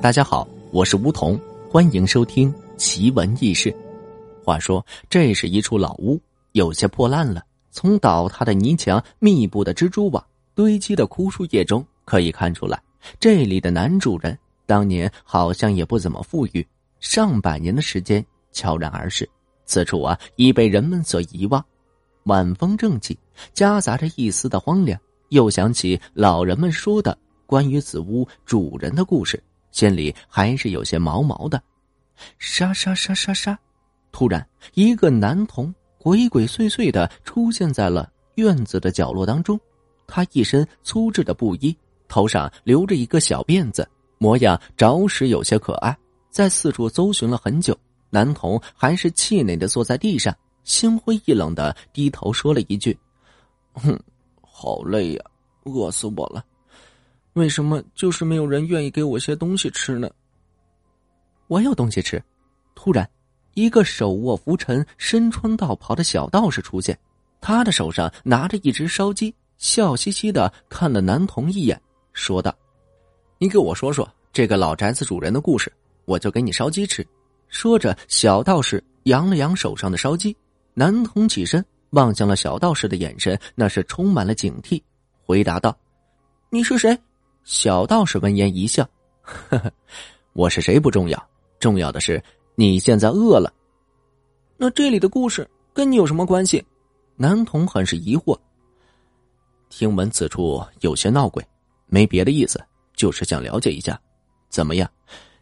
大家好，我是梧桐，欢迎收听奇闻异事。话说这是一处老屋，有些破烂了，从倒塌的泥墙、密布的蜘蛛网、堆积的枯树叶中可以看出来，这里的男主人当年好像也不怎么富裕，上百年的时间悄然而逝。此处啊，已被人们所遗忘。晚风正气，夹杂着一丝的荒凉，又想起老人们说的关于此屋主人的故事，心里还是有些毛毛的。沙沙沙沙沙，突然一个男童鬼鬼祟祟地出现在了院子的角落当中。他一身粗制的布衣，头上留着一个小辫子，模样着实有些可爱。在四处搜寻了很久，男童还是气馁地坐在地上，心灰意冷地低头说了一句：好累呀，饿死我了，为什么就是没有人愿意给我些东西吃呢？我有东西吃。突然一个手握拂尘、身穿道袍的小道士出现，他的手上拿着一只烧鸡，笑嘻嘻地看了男童一眼，说道：你给我说说这个老宅子主人的故事，我就给你烧鸡吃。说着小道士扬了扬手上的烧鸡。男童起身望向了小道士的眼神那是充满了警惕，回答道：你是谁？小道士闻言一笑：呵呵，我是谁不重要，重要的是你现在饿了。那这里的故事跟你有什么关系？男童很是疑惑。听闻此处有些闹鬼，没别的意思，就是想了解一下。怎么样，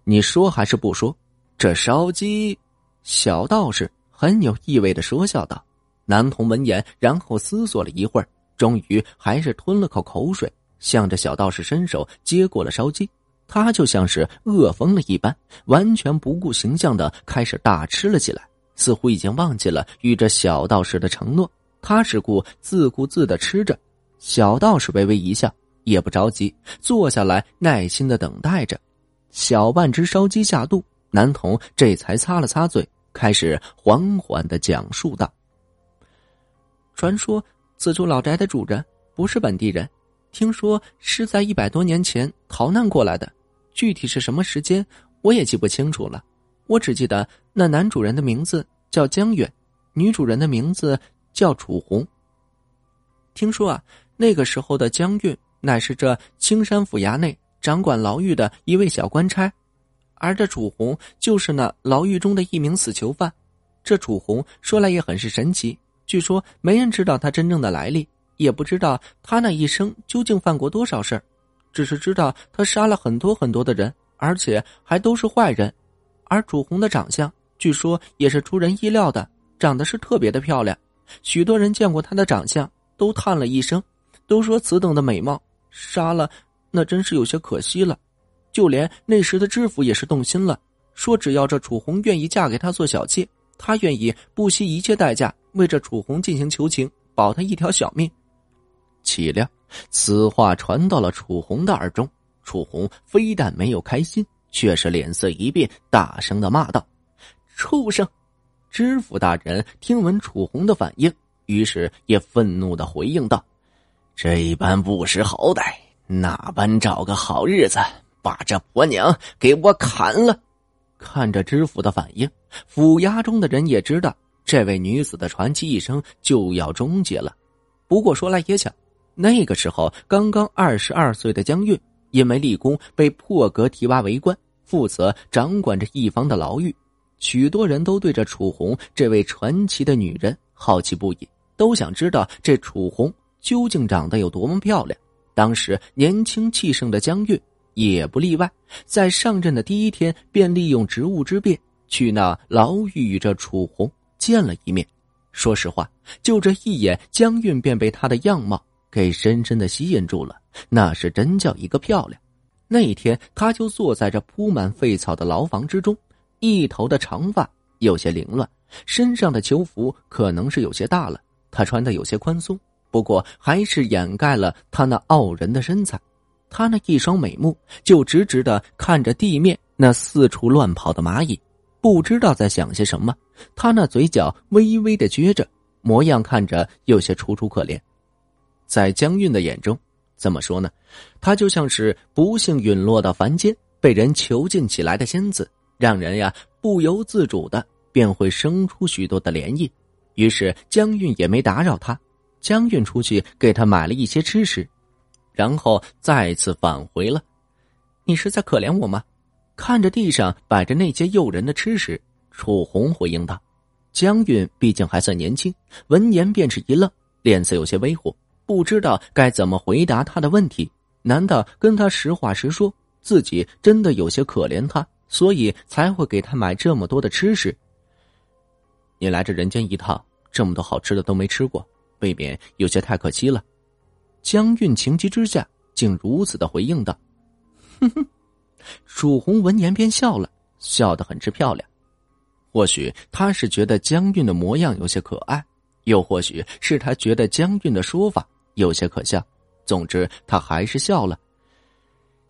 你说还是不说？这烧鸡……小道士很有意味地说笑道。男童闻言然后思索了一会儿，终于还是吞了口口水，向着小道士伸手接过了烧鸡。他就像是饿疯了一般，完全不顾形象的开始大吃了起来，似乎已经忘记了与这小道士的承诺，他只顾自顾自的吃着。小道士微微一笑，也不着急，坐下来耐心的等待着。小半只烧鸡下肚，男童这才擦了擦嘴，开始缓缓的讲述道：传说此处老宅的主人不是本地人，听说是在100多年前逃难过来的，具体是什么时间我也记不清楚了。我只记得那男主人的名字叫江远，女主人的名字叫楚红。听说啊，那个时候的江运乃是这青山府衙内掌管牢狱的一位小官差，而这楚红就是那牢狱中的一名死囚犯。这楚红说来也很是神奇，据说没人知道他真正的来历，也不知道他那一生究竟犯过多少事儿，只是知道他杀了很多很多的人，而且还都是坏人。而楚红的长相据说也是出人意料的，长得是特别的漂亮，许多人见过他的长相都叹了一声，都说此等的美貌杀了那真是有些可惜了。就连那时的知府也是动心了，说只要这楚红愿意嫁给他做小妾，他愿意不惜一切代价为这楚红进行求情，保他一条小命。岂料此话传到了楚红的耳中，楚红非但没有开心，却是脸色一变，大声地骂道：畜生！知府大人听闻楚红的反应，于是也愤怒地回应道：这般不识好歹，哪般找个好日子把这婆娘给我砍了。看着知府的反应，府衙中的人也知道这位女子的传奇一生就要终结了。不过说来也巧，那个时候刚刚22岁的江月因为立功被破格提拔为官，负责掌管着一方的牢狱。许多人都对着楚红这位传奇的女人好奇不已，都想知道这楚红究竟长得有多么漂亮。当时年轻气盛的江月也不例外，在上任的第一天便利用职务之便去那牢狱与这楚红见了一面。说实话，就这一眼，江韵便被她的样貌给深深的吸引住了，那是真叫一个漂亮。那一天她就坐在这铺满废草的牢房之中，一头的长发有些凌乱，身上的囚服可能是有些大了，她穿得有些宽松，不过还是掩盖了她那傲人的身材。她那一双美目就直直地看着地面那四处乱跑的蚂蚁，不知道在想些什么。她那嘴角微微地撅着，模样看着有些楚楚可怜。在江韵的眼中，怎么说呢？他就像是不幸陨落到凡间，被人囚禁起来的仙子，让人呀不由自主的便会生出许多的涟漪。于是江韵也没打扰他，江韵出去给他买了一些吃食，然后再次返回了。你是在可怜我吗？看着地上摆着那些诱人的吃食，楚红回应道。江韵毕竟还算年轻，闻言便是一愣，脸色有些微乎，不知道该怎么回答他的问题。难道跟他实话实说，自己真的有些可怜他，所以才会给他买这么多的吃食？你来这人间一趟，这么多好吃的都没吃过，未免有些太可惜了。江韵情急之下竟如此的回应道。哼哼，楚红闻言便笑了，笑得很是漂亮。或许他是觉得江韵的模样有些可爱，又或许是他觉得江韵的说法有些可笑，总之他还是笑了。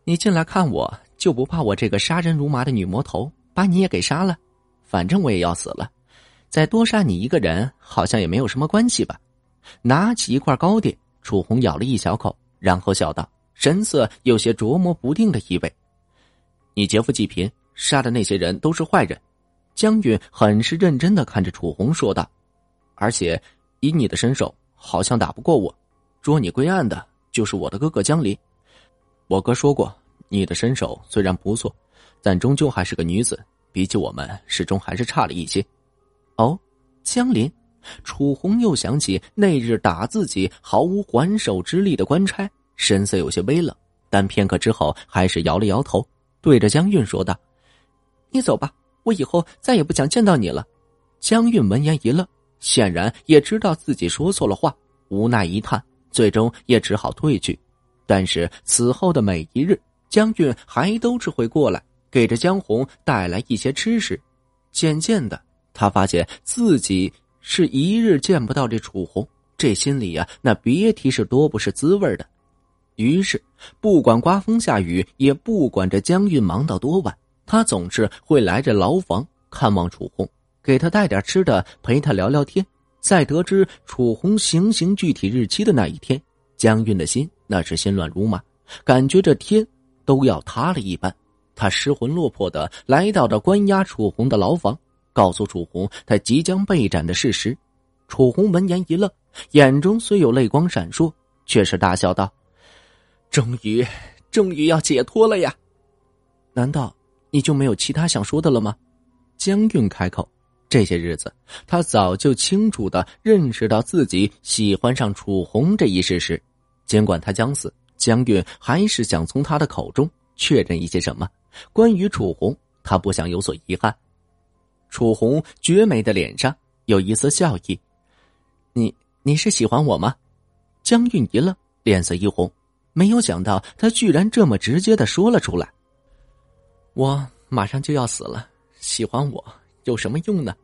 你进来看我，就不怕我这个杀人如麻的女魔头把你也给杀了？反正我也要死了，再多杀你一个人好像也没有什么关系吧。拿起一块糕点，楚红咬了一小口，然后笑道，神色有些琢磨不定的意味。你劫富济贫，杀的那些人都是坏人。江韵很是认真地看着楚红说道，而且以你的身手好像打不过我，捉你归案的就是我的哥哥江离。我哥说过，你的身手虽然不错，但终究还是个女子，比起我们始终还是差了一些。哦，江离。楚红又想起那日打自己毫无还手之力的官差，神色有些微冷，但片刻之后还是摇了摇头，对着江韵说道，你走吧，我以后再也不想见到你了。江韵闻言一愣，显然也知道自己说错了话，无奈一叹，最终也只好退去。但是此后的每一日，江韵还都是会过来给着江红带来一些吃食。渐渐的，他发现自己是一日见不到这楚红，这心里呀，那别提是多不是滋味的。于是不管刮风下雨，也不管这江韵忙到多晚，他总是会来这牢房看望楚红，给他带点吃的，陪他聊聊天。在得知楚红行刑具体日期的那一天，江韵的心那是心乱如麻，感觉这天都要塌了一般。他失魂落魄地来到这关押楚红的牢房，告诉楚红他即将被斩的事实。楚红闻言一愣，眼中虽有泪光闪烁，却是大笑道，终于要解脱了呀。难道你就没有其他想说的了吗？江韵开口。这些日子他早就清楚地认识到自己喜欢上楚红这一事实，尽管他将死，江韵还是想从他的口中确认一些什么关于楚红，他不想有所遗憾。楚红绝美的脸上有一丝笑意，你是喜欢我吗？江韵一愣，脸色一红，没有想到他居然这么直接地说了出来。我马上就要死了，喜欢我有什么用呢？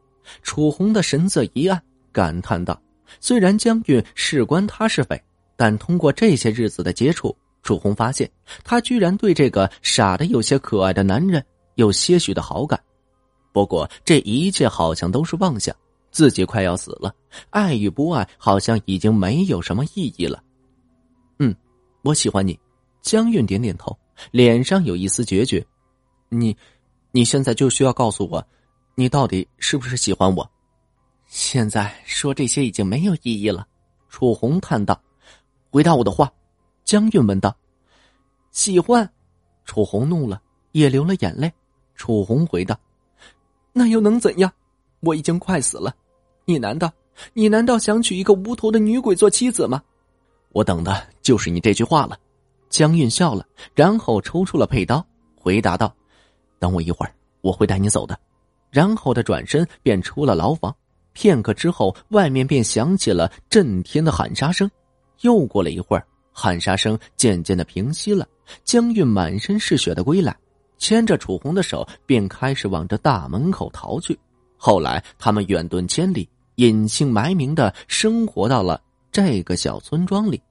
楚红的神色一暗，感叹道。虽然江韵事关他是非，但通过这些日子的接触，楚红发现他居然对这个傻得有些可爱的男人有些许的好感。不过这一切好像都是妄想，自己快要死了，爱与不爱好像已经没有什么意义了。我喜欢你。江韵点点头，脸上有一丝决绝。你现在就需要告诉我，你到底是不是喜欢我？现在说这些已经没有意义了。楚红叹道。回答我的话。江韵问道。喜欢。楚红怒了，也流了眼泪。楚红回道，那又能怎样？我已经快死了。你难道想娶一个无头的女鬼做妻子吗？我等的就是你这句话了。江韵笑了，然后抽出了佩刀，回答道，等我一会儿，我会带你走的。然后他转身便出了牢房。片刻之后，外面便响起了震天的喊杀声。又过了一会儿，喊杀声渐渐的平息了。江韵满身是血的归来，牵着楚红的手便开始往着大门口逃去。后来他们远遁千里，隐姓埋名的生活到了这个小村庄里。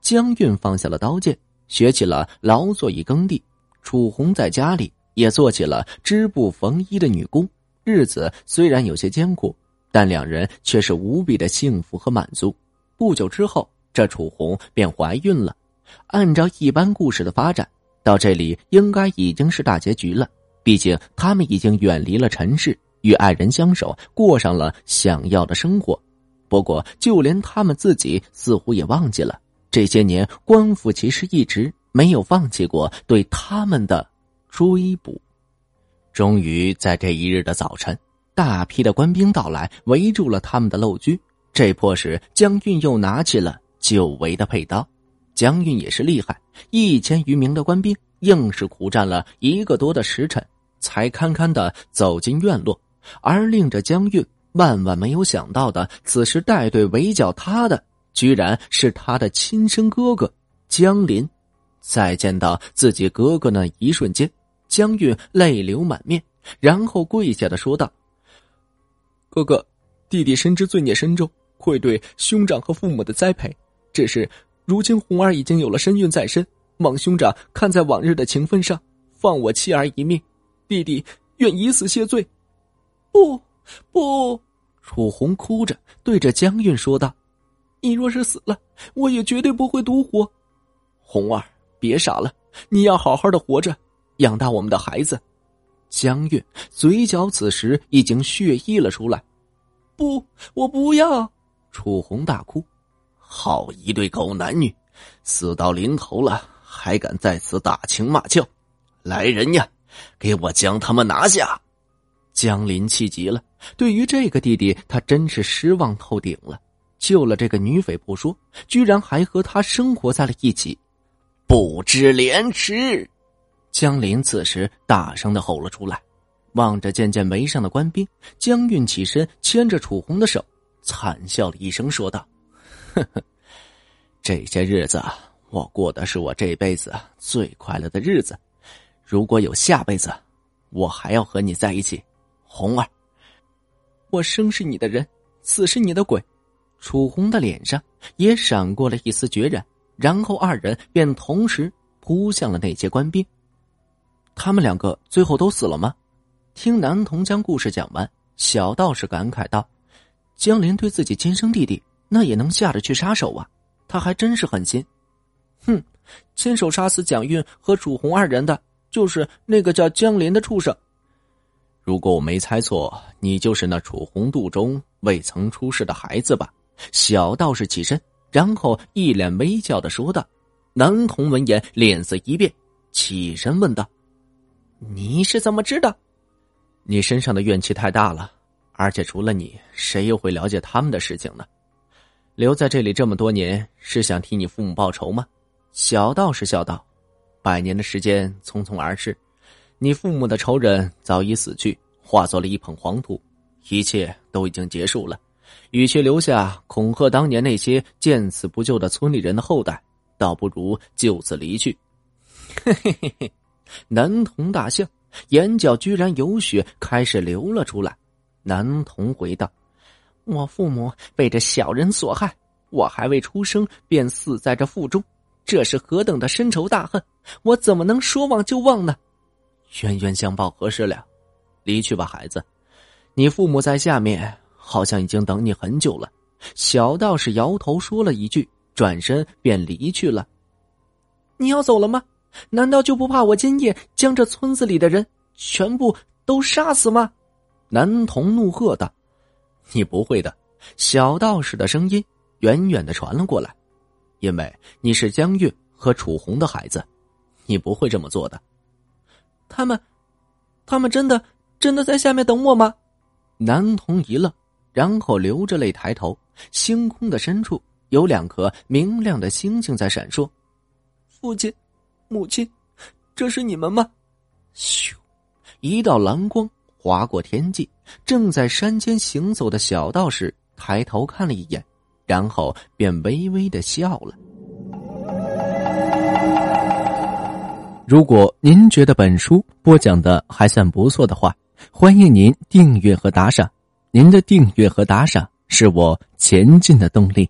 江韵放下了刀剑，学起了劳作与耕地。楚红在家里也做起了织布缝衣的女工，日子虽然有些艰苦，但两人却是无比的幸福和满足。不久之后，这楚红便怀孕了，按照一般故事的发展，到这里应该已经是大结局了。毕竟他们已经远离了尘世，与爱人相守，过上了想要的生活。不过就连他们自己似乎也忘记了，这些年官府其实一直没有放弃过对他们的追捕。终于在这一日的早晨，大批的官兵到来，围住了他们的陋居。这迫使江运又拿起了久违的佩刀。江运也是厉害，1000余名的官兵硬是苦战了1个多的时辰，才堪堪地走进院落。而令着江运万万没有想到的，此时带队围剿他的居然是他的亲生哥哥江林。在见到自己哥哥那一瞬间，江运泪流满面，然后跪下地说道：“哥哥，弟弟深知罪孽深重，愧对兄长和父母的栽培。只是如今红儿已经有了身孕在身，望兄长看在往日的情分上，放我妻儿一命，弟弟愿以死谢罪。”“不，不！”楚红哭着对着江运说道：“你若是死了，我也绝对不会独活。红儿，别傻了，你要好好的活着，养大我们的孩子。”江运嘴角此时已经血溢了出来。“不，我不要！”楚红大哭。好一对狗男女，死到临头了还敢在此打情骂俏！来人呀，给我将他们拿下！江林气急了，对于这个弟弟他真是失望透顶了。救了这个女匪不说，居然还和他生活在了一起，不知廉耻！江林此时大声地吼了出来。望着渐渐围上的官兵，江运起身牵着楚红的手，惨笑了一声说道：“呵呵，这些日子我过的是我这辈子最快乐的日子。如果有下辈子，我还要和你在一起。红儿，我生是你的人，死是你的鬼。”楚红的脸上也闪过了一丝决然，然后二人便同时扑向了那些官兵。他们两个最后都死了吗？听男童将故事讲完，小道士感慨道：“江林对自己亲生弟弟，那也能下得去杀手啊，他还真是狠心。”“哼，亲手杀死蒋运和楚红二人的就是那个叫江林的畜生。如果我没猜错，你就是那楚红肚中未曾出世的孩子吧？”小道士起身，然后一脸微笑地说道。男童闻言脸色一变，起身问道：“你是怎么知道？”“你身上的怨气太大了，而且除了你，谁又会了解他们的事情呢？留在这里这么多年，是想替你父母报仇吗？”小道士笑道：“100年的时间匆匆而逝，你父母的仇人早已死去，化作了一捧黄土，一切都已经结束了。与其留下恐吓当年那些见死不救的村里人的后代，倒不如就此离去。”嘿嘿嘿嘿！男童大笑，眼角居然有血开始流了出来。男童回道：“我父母被这小人所害，我还未出生便死在这腹中，这是何等的深仇大恨，我怎么能说忘就忘呢？冤冤相报何时了？离去吧，孩子，你父母在下面好像已经等你很久了。”小道士摇头说了一句，转身便离去了。“你要走了吗？难道就不怕我今夜将这村子里的人全部都杀死吗？”男童怒喝道。“你不会的。”小道士的声音远远地传了过来，“因为你是江月和楚红的孩子，你不会这么做的。”“他们真的在下面等我吗？”男童一愣，然后流着泪抬头，星空的深处有2颗明亮的星星在闪烁。“父亲，母亲，这是你们吗？”咻！一道蓝光划过天际，正在山间行走的小道士抬头看了一眼，然后便微微地笑了。如果您觉得本书播讲的还算不错的话，欢迎您订阅和打赏，您的订阅和打赏是我前进的动力。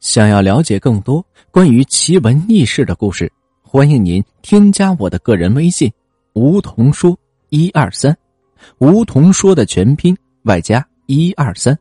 想要了解更多关于奇闻异事的故事，欢迎您添加我的个人微信梧桐说123，梧桐说的全拼外加123。